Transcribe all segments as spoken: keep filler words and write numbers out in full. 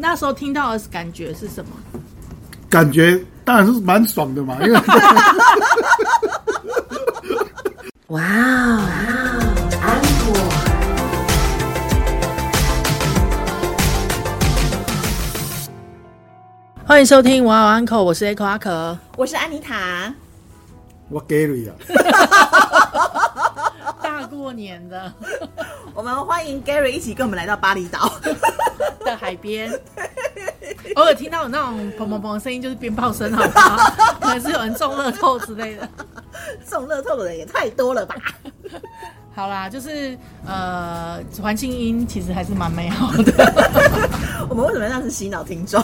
那时候听到的感觉是什么？感觉当然是蛮爽的嘛，因为哇哦，安火。欢迎收听哇哦 Uncle， 我是 Echo 阿可，我是安妮塔，我 Gary 啊，大过年的，我们欢迎 Gary 一起跟我们来到巴厘岛的海边。偶尔听到有那种砰砰砰的声音，就是鞭炮声，好不好？可能是有人中乐透之类的，中乐透的人也太多了吧？好啦，就是呃，环境音其实还是蛮美好的。我们为什么要是洗脑听众？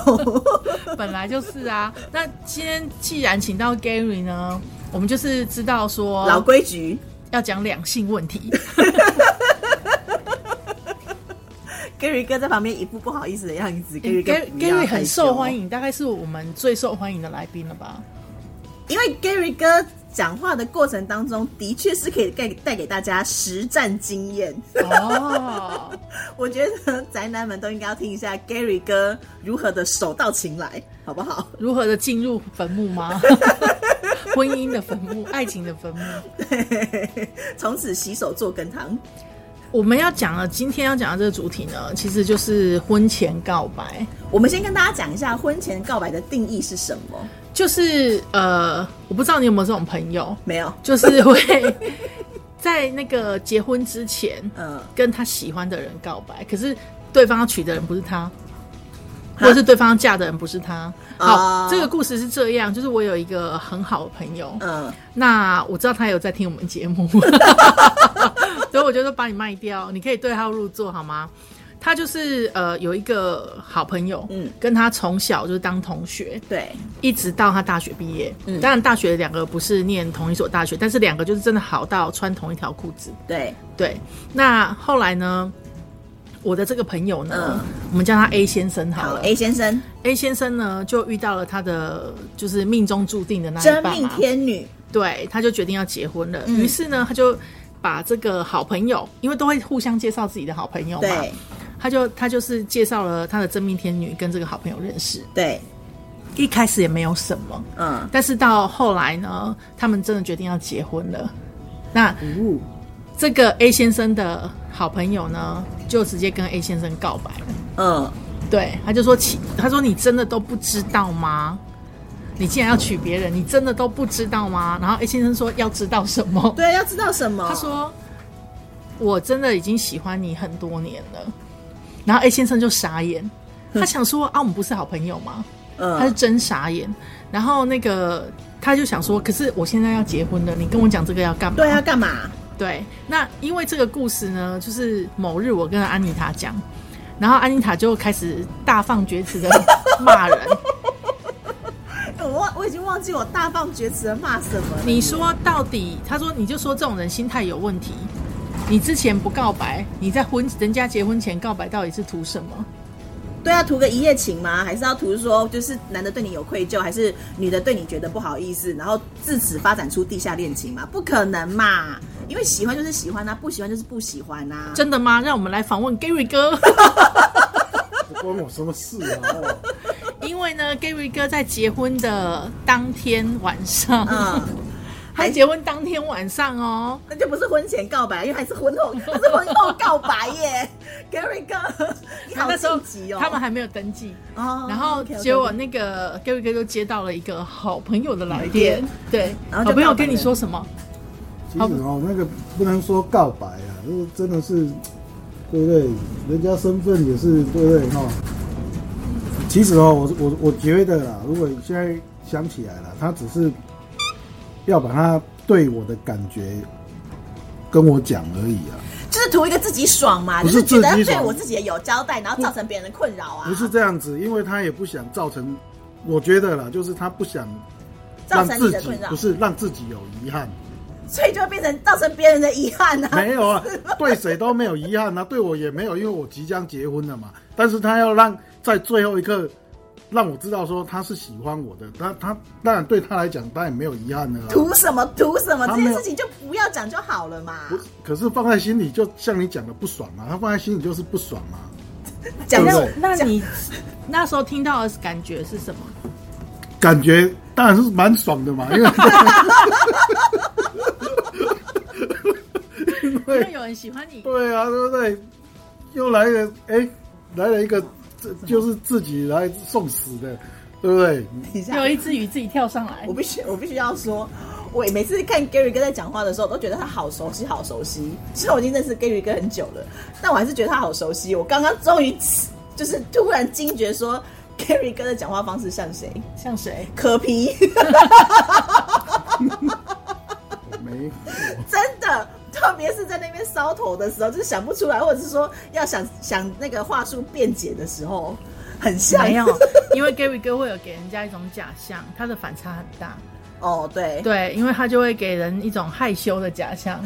本来就是啊。那今天既然请到 Gary 呢，我们就是知道说老规矩要讲两性问题。Gary 哥在旁边一副不好意思的样子。欸、Gary, Gary 很受欢迎，大概是我们最受欢迎的来宾了吧？因为 Gary 哥讲话的过程当中，的确是可以带给大家实战经验哦。Oh. 我觉得宅男们都应该要听一下 Gary 哥如何的手到擒来，好不好？如何的进入坟墓吗？婚姻的坟墓，爱情的坟墓。对，从此洗手做羹汤。我们要讲的今天要讲的这个主题呢，其实就是婚前告白。我们先跟大家讲一下婚前告白的定义是什么。就是呃，我不知道你有没有这种朋友，没有，就是会在那个结婚之前，嗯，跟他喜欢的人告白，可是对方要娶的人不是他，或者是对方要嫁的人不是他。好，哦、这个故事是这样，就是我有一个很好的朋友，嗯，那我知道他有在听我们节目，所以我就说把你卖掉，你可以对号入座好吗？他就是呃有一个好朋友，嗯，跟他从小就是当同学，对，一直到他大学毕业，嗯，当然大学两个不是念同一所大学，但是两个就是真的好到穿同一条裤子，对对。那后来呢，我的这个朋友呢，嗯、我们叫他 A 先生好了，好 ，A 先生 ，A 先生呢就遇到了他的就是命中注定的那一半，真命天女，对，他就决定要结婚了，于、嗯、是呢他就把这个好朋友，因为都会互相介绍自己的好朋友嘛，对。他就他就是介绍了他的真命天女跟这个好朋友认识，对，一开始也没有什么，嗯，但是到后来呢，他们真的决定要结婚了。那、哦、这个 A 先生的好朋友呢，就直接跟 A 先生告白了，嗯，对，他就说起，他说你真的都不知道吗？你竟然要娶别人，你真的都不知道吗？然后 A 先生说要知道什么？对，要知道什么？他说我真的已经喜欢你很多年了。然后 A 先生就傻眼，他想说啊，我们不是好朋友吗？嗯，他是真傻眼。然后那个他就想说，可是我现在要结婚了，你跟我讲这个要干嘛？对啊，干嘛？对，那因为这个故事呢，就是某日我跟安妮塔讲，然后安妮塔就开始大放厥词的骂人。我我已经忘记我大放厥词的骂什么了。你说到底，他说你就说这种人心态有问题。你之前不告白，你在婚人家结婚前告白，到底是图什么？对啊，图个一夜情吗？还是要图说就是男的对你有愧疚，还是女的对你觉得不好意思，然后自此发展出地下恋情吗？不可能嘛！因为喜欢就是喜欢啊，不喜欢就是不喜欢啊。真的吗？让我们来访问 Gary 哥。不关我什么事啊！因为呢 ，Gary 哥在结婚的当天晚上。嗯还结婚当天晚上哦，那就不是婚前告白，因为还是婚后，还是婚后告白耶。Gary 哥，你好心急哦！他们还没有登记哦，然后结果那个 Gary 哥就接到了一个好朋友的来电，对，好朋友跟你说什么？其实哦，那个不能说告白啊，就是真的是，对不对？人家身份也是，对不对？哈、哦，其实哦，我我我觉得啦，如果你现在想起来了，他只是。要把他对我的感觉跟我讲而已啊，就是图一个自己爽嘛，不是自己爽，就是觉得对我自己也有交代，然后造成别人的困扰啊。不是这样子，因为他也不想造成，我觉得啦，就是他不想让自己造成你的困扰，不是让自己有遗憾，所以就变成造成别人的遗憾啊。没有啊，对谁都没有遗憾啊，对我也没有，因为我即将结婚了嘛。但是他要让在最后一刻。让我知道说他是喜欢我的，他他当然对他来讲，当然没有遗憾了、啊。图什么图什么，这件事情就不要讲就好了嘛。可是放在心里，就像你讲的不爽啊，他放在心里就是不爽啊。讲到那你那时候听到的感觉是什么？感觉当然是蛮爽的嘛，因为因为有人喜欢你，对啊，对不对？又来了，哎、欸，来了一个，就是自己来送死的，对不对？有一只鱼自己跳上来，我必须，我必须要说，我每次看 Gary 哥在讲话的时候，都觉得他好熟悉，好熟悉。虽然我已经认识 Gary 哥很久了，但我还是觉得他好熟悉。我刚刚终于就是突然惊觉说 ，Gary 哥的讲话方式像谁？像谁？可皮。没真的。特别是在那边搔头的时候，就是想不出来，或者是说要想想那个话术辩解的时候，很像。没有，因为 Gary 哥会有给人家一种假象，他的反差很大。哦，对对，因为他就会给人一种害羞的假象，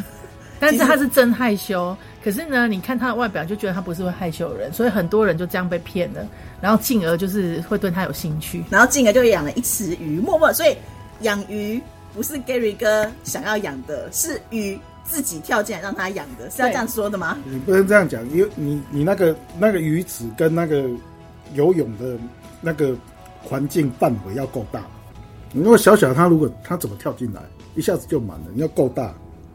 但是他是真害羞。可是呢，你看他的外表就觉得他不是会害羞的人，所以很多人就这样被骗了，然后进而就是会对他有兴趣，然后进而就养了一池鱼，默默。所以养鱼不是 Gary 哥想要养的，是鱼。自己跳进来让他养的，是要这样说的吗？你不能这样讲，因为你你那个那个鱼池跟那个游泳的那个环境范围要够大。你如果小小，他如果他怎么跳进来，一下子就满了。你要够大，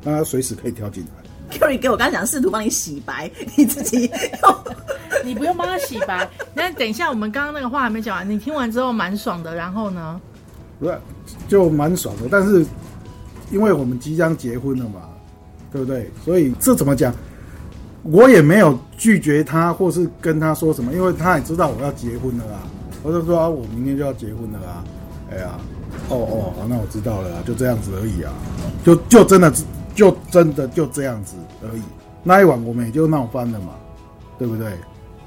让他随时可以跳进来。Gary 给我刚才讲，试图帮你洗白，你自己要你不用帮他洗白。那等一下，我们刚刚那个话还没讲完，你听完之后蛮爽的，然后呢？不是，就蛮爽的，但是因为我们即将结婚了嘛。对不对？所以这怎么讲？我也没有拒绝他，或是跟他说什么，因为他也知道我要结婚了啦。我就说啊，我明天就要结婚了啦。哎呀，哦哦，那我知道了啦，就这样子而已啊，就就真的就真的就这样子而已。那一晚我们也就闹翻了嘛，对不对？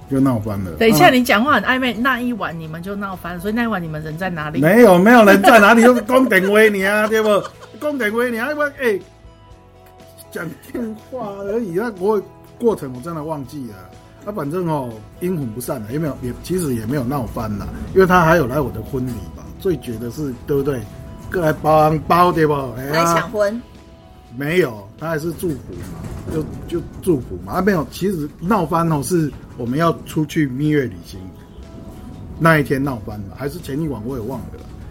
就闹翻了。等一下，你讲话很暧昧。那一晚你们就闹翻了，所以那一晚你们人在哪里？没有，没有人在哪里，就是公顶威你啊，对不？公顶威你啊，我哎。讲电话而已，那我过程我真的忘记了。那、啊、反正哦，阴魂不散了，也没有，也其实也没有闹翻了，因为他还有来我的婚礼嘛。最绝的是，对不对？过来包红包对不？来抢婚？没有，他还是祝福嘛，就就祝福嘛。啊，没有，其实闹翻哦，是我们要出去蜜月旅行那一天闹翻了，还是前一晚我也忘了，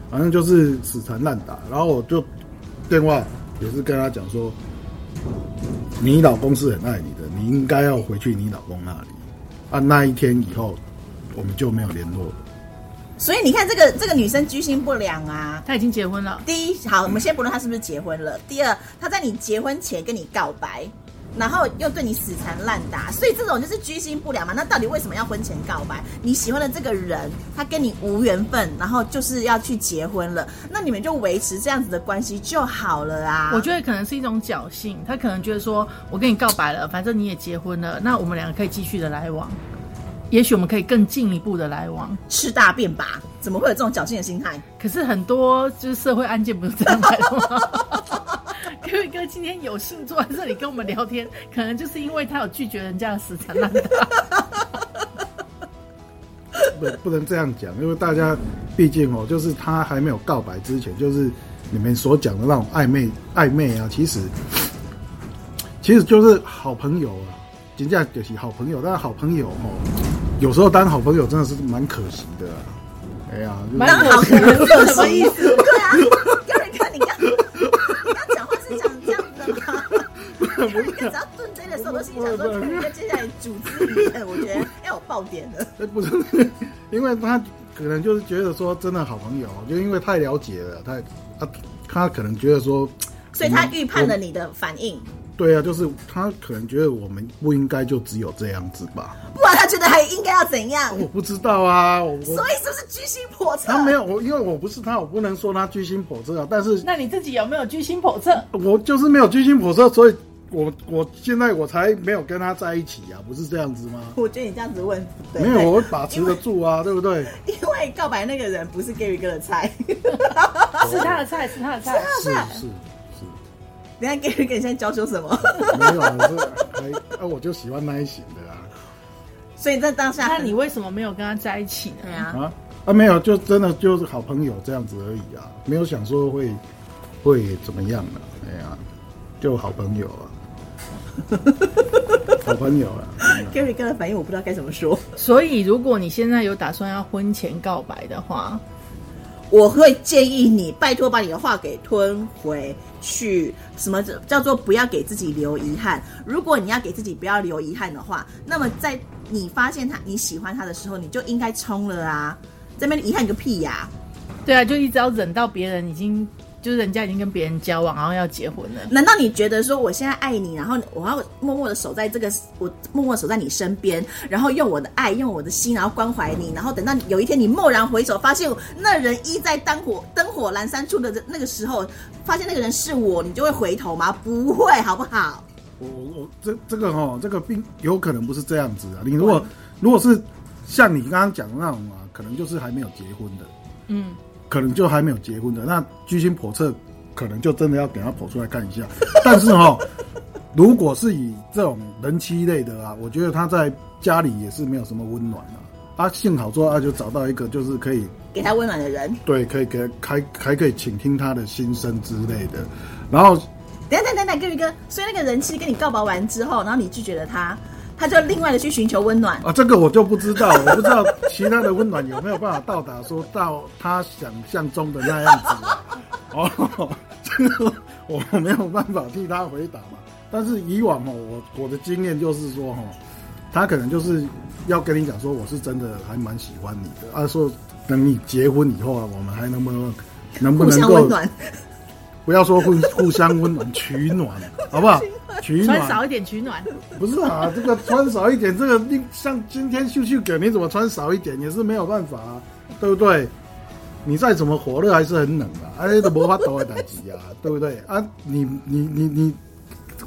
反正就是死缠烂打。然后我就电话也是跟他讲说。你老公是很爱你的，你应该要回去你老公那里啊。那一天以后，我们就没有联络了。所以你看，这个这个女生居心不良啊！她已经结婚了。第一，好，我们先不论她是不是结婚了。第二，她在你结婚前跟你告白，然后又对你死缠烂打，所以这种就是居心不良嘛。那到底为什么要婚前告白？你喜欢的这个人，他跟你无缘分，然后就是要去结婚了，那你们就维持这样子的关系就好了啊。我觉得可能是一种侥幸，他可能觉得说，我跟你告白了，反正你也结婚了，那我们两个可以继续的来往，也许我们可以更进一步的来往。吃大便吧？怎么会有这种侥幸的心态？可是很多就是社会案件不是这样来的吗？Gary 哥今天有幸坐在这里跟我们聊天，可能就是因为他有拒绝人家的死缠烂打。不，不能这样讲，因为大家毕竟哦，就是他还没有告白之前，就是你们所讲的那种暧昧暧昧啊，其实其实就是好朋友啊，人家就是好朋友，但是好朋友哦，有时候当好朋友真的是蛮可惜的、啊。哎呀、啊，蛮、就是、好可惜的，什么意思？对啊 ，Gary 哥，你刚。只要蹲堆的时候，我都心想说：“你接下来组织语言，我觉得要有爆点了。”不是，因为他可能就是觉得说，真的好朋友，就因为太了解了，他他他可能觉得说，所以他预判了你的反应。对啊，就是他可能觉得我们不应该就只有这样子吧？不然他觉得还应该要怎样？我不知道啊，我所以是不是居心叵测？他没有，我因为我不是他，我不能说他居心叵测啊。但是那你自己有没有居心叵测？我就是没有居心叵测，所以。我我现在我才没有跟他在一起啊，不是这样子吗？我觉得你这样子问对没有，我把持得住啊，对不对？因为告白那个人不是 Gary 哥的菜，是他的菜，是他的菜，是是是。你看 Gary 哥你现在教授什么？没有，我是啊，我就喜欢那一型的啊。所以在当下，那你为什么没有跟他在一起呢？啊啊，没有，就真的就是好朋友这样子而已啊，没有想说会会怎么样的、啊，哎呀、啊，就好朋友啊。好朋友啊 Gary 刚才反应我不知道该怎么说。所以如果你现在有打算要婚前告白的话，我会建议你拜托把你的话给吞回去。什么叫做不要给自己留遗憾？如果你要给自己不要留遗憾的话，那么在你发现他你喜欢他的时候，你就应该冲了啊，这边遗憾个屁呀、啊、对啊，就一直要忍到别人已经就是人家已经跟别人交往然后要结婚了。难道你觉得说我现在爱你，然后我要默默的守在这个我默默守在你身边，然后用我的爱用我的心然后关怀你，然后等到有一天你蓦然回首发现那人依在灯火灯火阑珊处的那个时候发现那个人是我，你就会回头吗？不会，好不好？我我这这个齁这个并有可能不是这样子啊。你如果如果是像你刚刚讲的那种啊，可能就是还没有结婚的，嗯，可能就还没有结婚的，那居心叵测，可能就真的要给他剖出来看一下。但是齁，如果是以这种人妻类的啊，我觉得他在家里也是没有什么温暖啊。他、啊、幸好说他、啊、就找到一个就是可以给他温暖的人，对，可以给还还可以倾听他的心声之类的，然后。等一下等等等，哥哥，所以那个人妻跟你告白完之后，然后你拒绝了他，他就另外的去寻求温暖啊？这个我就不知道，我不知道其他的温暖有没有办法到达说到他想象中的那样子。哦，这个我没有办法替他回答嘛。但是以往哦，我我的经验就是说哦，他可能就是要跟你讲说，我是真的还蛮喜欢你的啊，说等你结婚以后啊，我们还能不能能不能够温暖？不要说互互相温暖取暖，好不好？取暖，穿少一点取暖。不是啊，这个穿少一点，这个像今天秀秀哥，你怎么穿少一点也是没有办法啊，对不对？你再怎么火热还是很冷啊，哎、啊，都没办法的代志啊，对不对？啊，你你你你，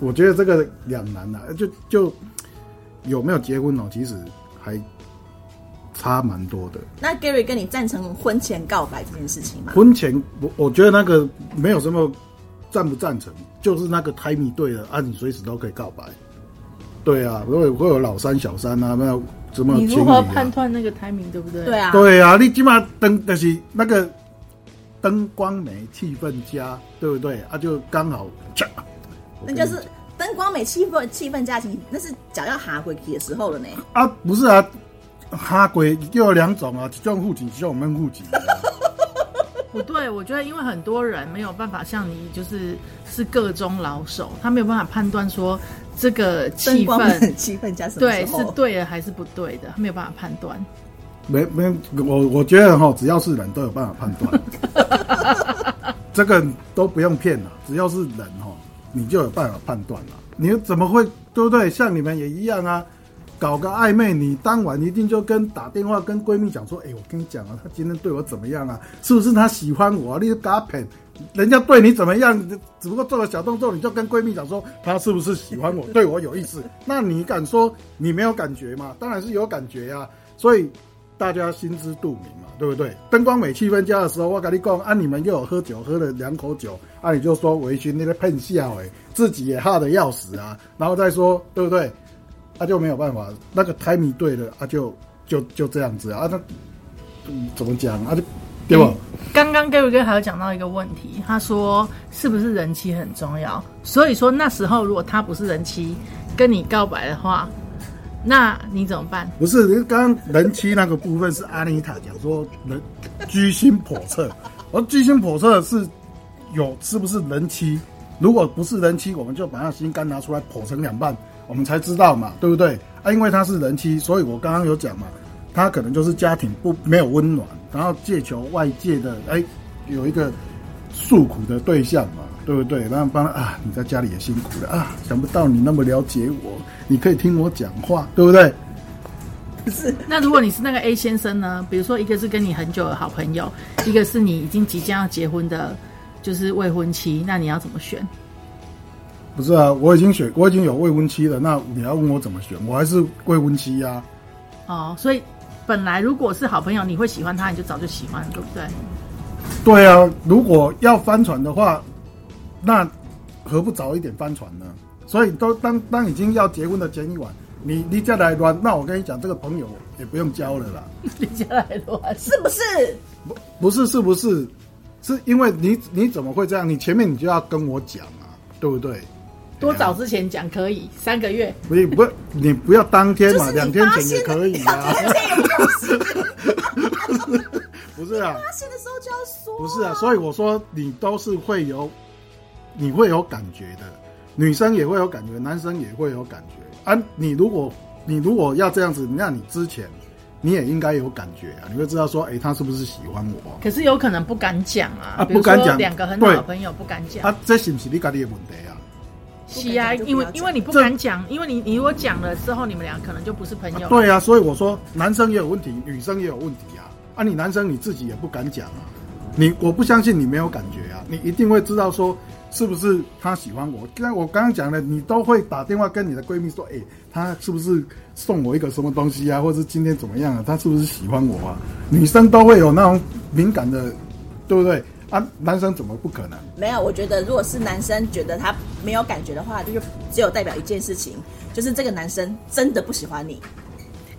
我觉得这个两难啊，就就有没有结婚哦，其实还差蛮多的。那 Gary 跟你赞成婚前告白这件事情吗？婚前我我觉得那个没有什么赞不赞成，就是那个 timing 对了啊，你随时都可以告白。对啊，如果会有老三小三啊，那怎么、啊、你如何判断那个 timing 对不对？对啊，对啊，你起码灯就是那个灯光美气氛佳，对不对啊？就刚好，那就是灯光美气氛气氛佳，那是脚要下回去的时候了呢。啊，不是啊。哈鬼就有两种啊，一种护颈，一种闷护颈。不对，我觉得因为很多人没有办法像你，就是是个中老手，他没有办法判断说这个气氛气氛加什么对是对的还是不对的，他没有办法判断。没没，我我觉得哈，只要是人都有办法判断，这个都不用骗了，只要是人哈，你就有办法判断了。你怎么会对不对？像你们也一样啊。搞个暧昧，你当晚一定就跟打电话跟闺蜜讲说，哎、欸，我跟你讲啊，他今天对我怎么样啊？是不是他喜欢我、啊？你给他骗，人家对你怎么样？只不过做个小动作，你就跟闺蜜讲说，他是不是喜欢我？对我有意思？那你敢说你没有感觉吗？当然是有感觉呀、啊。所以大家心知肚明嘛，对不对？灯光美气氛佳的时候，我跟你讲，啊，你们又有喝酒，喝了两口酒，啊，你就说微醺，你在骗笑哎，自己也吓得要死啊，然后再说，对不对？他、啊、就没有办法，那个台米对了，他、啊、就就就这样子啊，那、嗯、怎么讲啊？就对吧？刚刚 Gary 哥还有讲到一个问题，他说是不是人妻很重要？所以说那时候如果他不是人妻跟你告白的话，那你怎么办？不是，刚刚人妻那个部分是阿妮塔讲说人居心叵测，而居心叵测是有是不是人妻？如果不是人妻，我们就把他心肝拿出来剖成两半。我们才知道嘛，对不对啊？因为他是人妻，所以我刚刚有讲嘛，他可能就是家庭不没有温暖，然后借求外界的哎有一个诉苦的对象嘛，对不对？然后帮他啊，你在家里也辛苦了啊，想不到你那么了解我，你可以听我讲话，对不对？不是。那如果你是那个 A 先生呢？比如说一个是跟你很久的好朋友，一个是你已经即将要结婚的，就是未婚妻，那你要怎么选？不是啊，我已经选，我已经有未婚妻了。那你要问我怎么选？我还是未婚妻呀、啊。哦，所以本来如果是好朋友，你会喜欢他，你就早就喜欢了，对不对？对啊，如果要翻船的话，那何不早一点翻船呢？所以都当当已经要结婚的前一晚，你你再来乱，那我跟你讲，这个朋友也不用交了啦。你再来乱，是不是？不，不是，是不是？是因为你你怎么会这样？你前面你就要跟我讲啊，对不对？多早之前讲可以，三个月。不不，你不要当天嘛，两天前也可以啊。不是啊，发现的时候就要说、啊。不是啊，所以我说你都是会有，你会有感觉的，女生也会有感觉，男生也会有感觉啊。你如果你如果要这样子，那你之前你也应该有感觉啊，你会知道说，哎、欸，他是不是喜欢我、啊？可是有可能不敢讲啊，啊不敢讲，两个很好的朋友不敢讲啊，这是不是你自己的问题啊？是啊，因为因为你不敢讲，因为你你如果讲了之后，你们俩可能就不是朋友了、啊。对啊，所以我说男生也有问题，女生也有问题啊。啊，你男生你自己也不敢讲啊，你我不相信你没有感觉啊，你一定会知道说是不是他喜欢我。刚我刚刚讲了，你都会打电话跟你的闺蜜说，哎、欸，他是不是送我一个什么东西啊，或者是今天怎么样啊，他是不是喜欢我啊？女生都会有那种敏感的，对不对？啊，男生怎么不可能？没有，我觉得如果是男生觉得他没有感觉的话，就是只有代表一件事情，就是这个男生真的不喜欢你。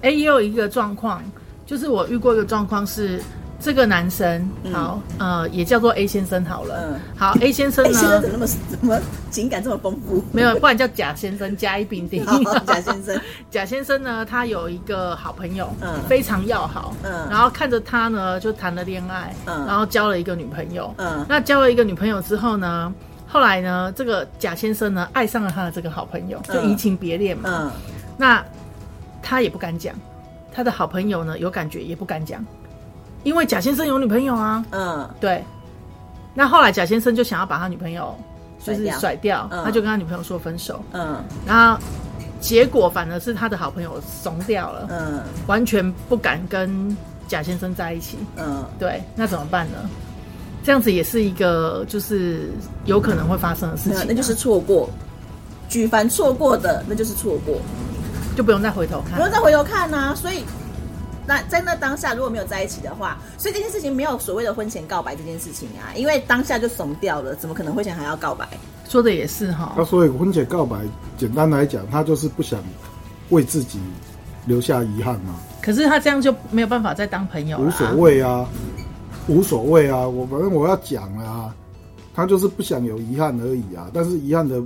哎、欸，也有一个状况，就是我遇过一个状况是，这个男生好、嗯，呃，也叫做 A 先生好了。嗯、好 ，A 先生呢？A 先生怎么那么怎么情感这么丰富？没有，不然叫贾先生甲乙丙丁。贾先生，贾先生呢，他有一个好朋友，嗯、非常要好，嗯、然后看着他呢就谈了恋爱、嗯，然后交了一个女朋友、嗯。那交了一个女朋友之后呢，后来呢，这个贾先生呢爱上了他的这个好朋友，就移情别恋嘛。嗯嗯、那他也不敢讲，他的好朋友呢有感觉也不敢讲。因为贾先生有女朋友啊，嗯，对。那后来贾先生就想要把他女朋友就是甩掉，嗯、他就跟他女朋友说分手，嗯。然后结果反而是他的好朋友怂掉了，嗯，完全不敢跟贾先生在一起，嗯，对。那怎么办呢？这样子也是一个就是有可能会发生的事情、啊嗯，那就是错过。举凡错过的，那就是错过，就不用再回头看，不用再回头看啊，所以。那在那当下如果没有在一起的话，所以这件事情没有所谓的婚前告白这件事情啊，因为当下就怂掉了，怎么可能婚前还要告白？说的也是哈、哦啊。所以婚前告白，简单来讲，他就是不想为自己留下遗憾嘛、啊。可是他这样就没有办法再当朋友了、啊。无所谓啊，无所谓啊，我反正我要讲了啊，他就是不想有遗憾而已啊。但是遗憾的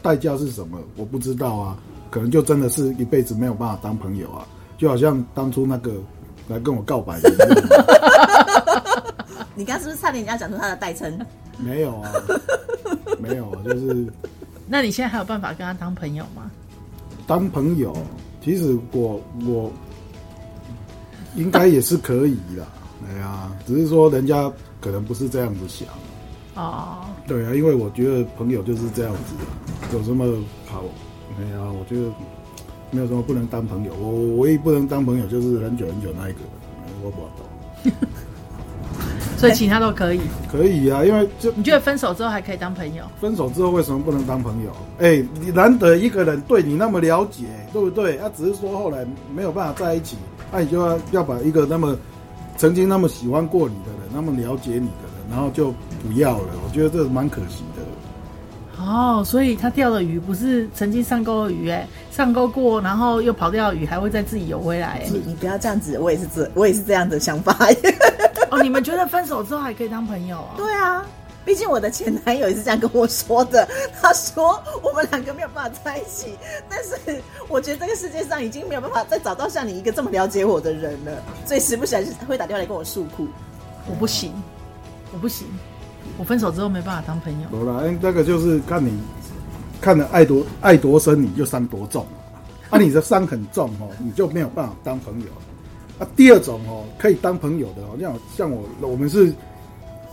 代价是什么？我不知道啊，可能就真的是一辈子没有办法当朋友啊。就好像当初那个来跟我告白的你刚刚是不是差点要讲出他的代称？没有啊，没有啊，就是。那你现在还有办法跟他当朋友吗？当朋友，其实我我应该也是可以啦，哎呀，只是说人家可能不是这样子想。哦。对啊，因为我觉得朋友就是这样子的，有什么好？哎呀，我觉得。没有什么不能当朋友，我唯一不能当朋友就是很久很久那一个，我不懂。所以其他都可以。可以啊，因为就你觉得分手之后还可以当朋友？分手之后为什么不能当朋友？哎、欸，你难得一个人对你那么了解，对不对？啊，只是说后来没有办法在一起，那、啊、你就要要把一个那么曾经那么喜欢过你的人，那么了解你的人，然后就不要了。我觉得这蛮可惜的。哦，所以他钓的鱼不是曾经上钩的鱼、欸，哎，上钩过，然后又跑掉的鱼，还会再自己游回来、欸。你不要这样子，我也是这，我也是这样的想法。哦，你们觉得分手之后还可以当朋友啊？对啊，毕竟我的前男友也是这样跟我说的。他说我们两个没有办法在一起，但是我觉得这个世界上已经没有办法再找到像你一个这么了解我的人了，所以时不时会打电话来跟我诉苦。我不行，我不行。我分手之后没办法当朋友。有啦，那个就是看你看的爱多爱多深，你就伤多重啊！你的伤很重哦，你就没有办法当朋友啊。第二种哦，可以当朋友的哦，像像我我们是，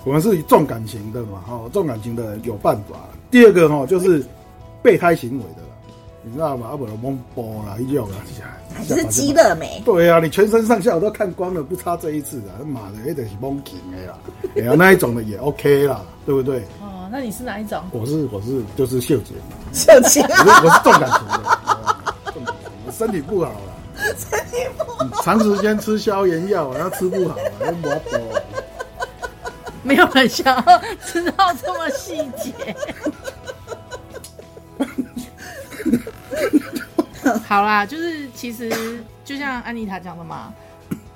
我们是重感情的嘛，哦，重感情的人有办法。第二个哦，就是备胎行为的，你知道吗？阿伯蒙波啦，一叫啦，还是鸡肋没？对啊，你全身上下我都看光了，不差这一次的。妈的，那得是蒙情的啦，哎呀，那一种的也 OK 啦，对不对？哦，那你是哪一种？我是我是就是秀姐，秀姐、啊，我是我是重感情的，重感情，我身体不好啦，身体不好，长时间吃消炎药、啊，然后吃不好、啊，又麻痹，没有人想要知道这么细节。好啦，就是其实就像安妮塔讲的嘛，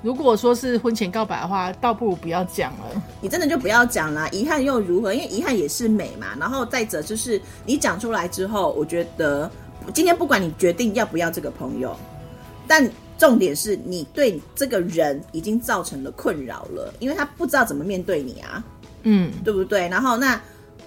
如果说是婚前告白的话，倒不如不要讲了。你真的就不要讲啦，遗憾又如何？因为遗憾也是美嘛。然后再者就是，你讲出来之后，我觉得今天不管你决定要不要这个朋友，但重点是你对这个人已经造成了困扰了，因为他不知道怎么面对你啊，嗯，对不对？然后那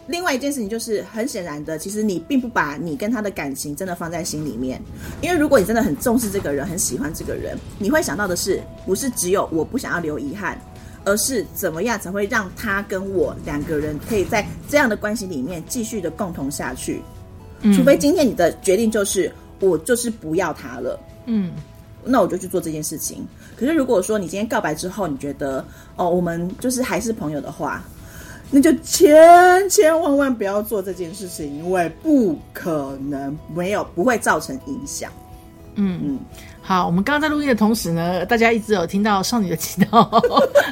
另外一件事情就是很显然的，其实你并不把你跟他的感情真的放在心里面，因为如果你真的很重视这个人，很喜欢这个人，你会想到的是不是只有我不想要留遗憾，而是怎么样才会让他跟我两个人可以在这样的关系里面继续的共同下去、嗯、除非今天你的决定就是我就是不要他了，嗯，那我就去做这件事情。可是如果说你今天告白之后你觉得哦我们就是还是朋友的话，那就千千万万不要做这件事情，因为不可能，没有不会造成影响。嗯嗯，好，我们刚刚在录音的同时呢，大家一直有听到少女的祈祷、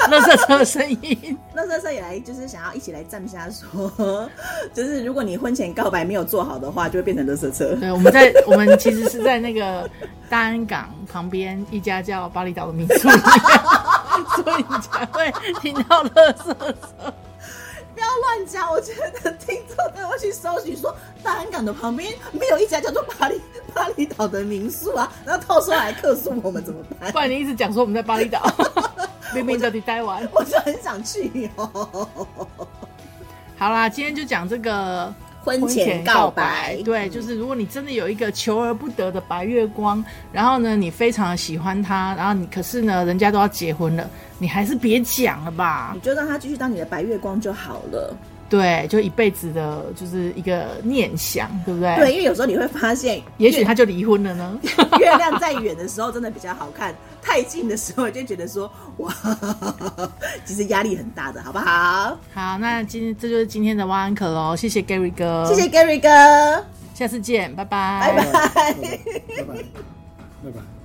垃圾车的声音。垃圾车也来，就是想要一起来站下说，就是如果你婚前告白没有做好的话，就会变成垃圾车。对，我们在我们其实是在那个大安港旁边一家叫巴厘岛的民宿里面，所以你才会听到垃圾车。不要乱讲，我觉得听众都会去搜寻说大安港的旁边没有一家叫做巴厘巴厘岛的民宿啊，然后到时候来客诉我们怎么办？不然你一直讲说我们在巴厘岛，明明到底待完，我就很想去哦。好啦，今天就讲这个婚前告白，对，就是如果你真的有一个求而不得的白月光，然后呢你非常的喜欢他，然后你可是呢人家都要结婚了，你还是别讲了吧，你就让他继续当你的白月光就好了。对，就一辈子的就是一个念想，对不对？对，因为有时候你会发现也许他就离婚了呢。月亮在远的时候真的比较好看，太近的时候就觉得说哇其实压力很大的，好不好？好，那今这就是今天的晚安课咯。谢谢 Gary 哥，谢谢 Gary 哥，下次见，拜拜，拜拜，拜拜，拜拜。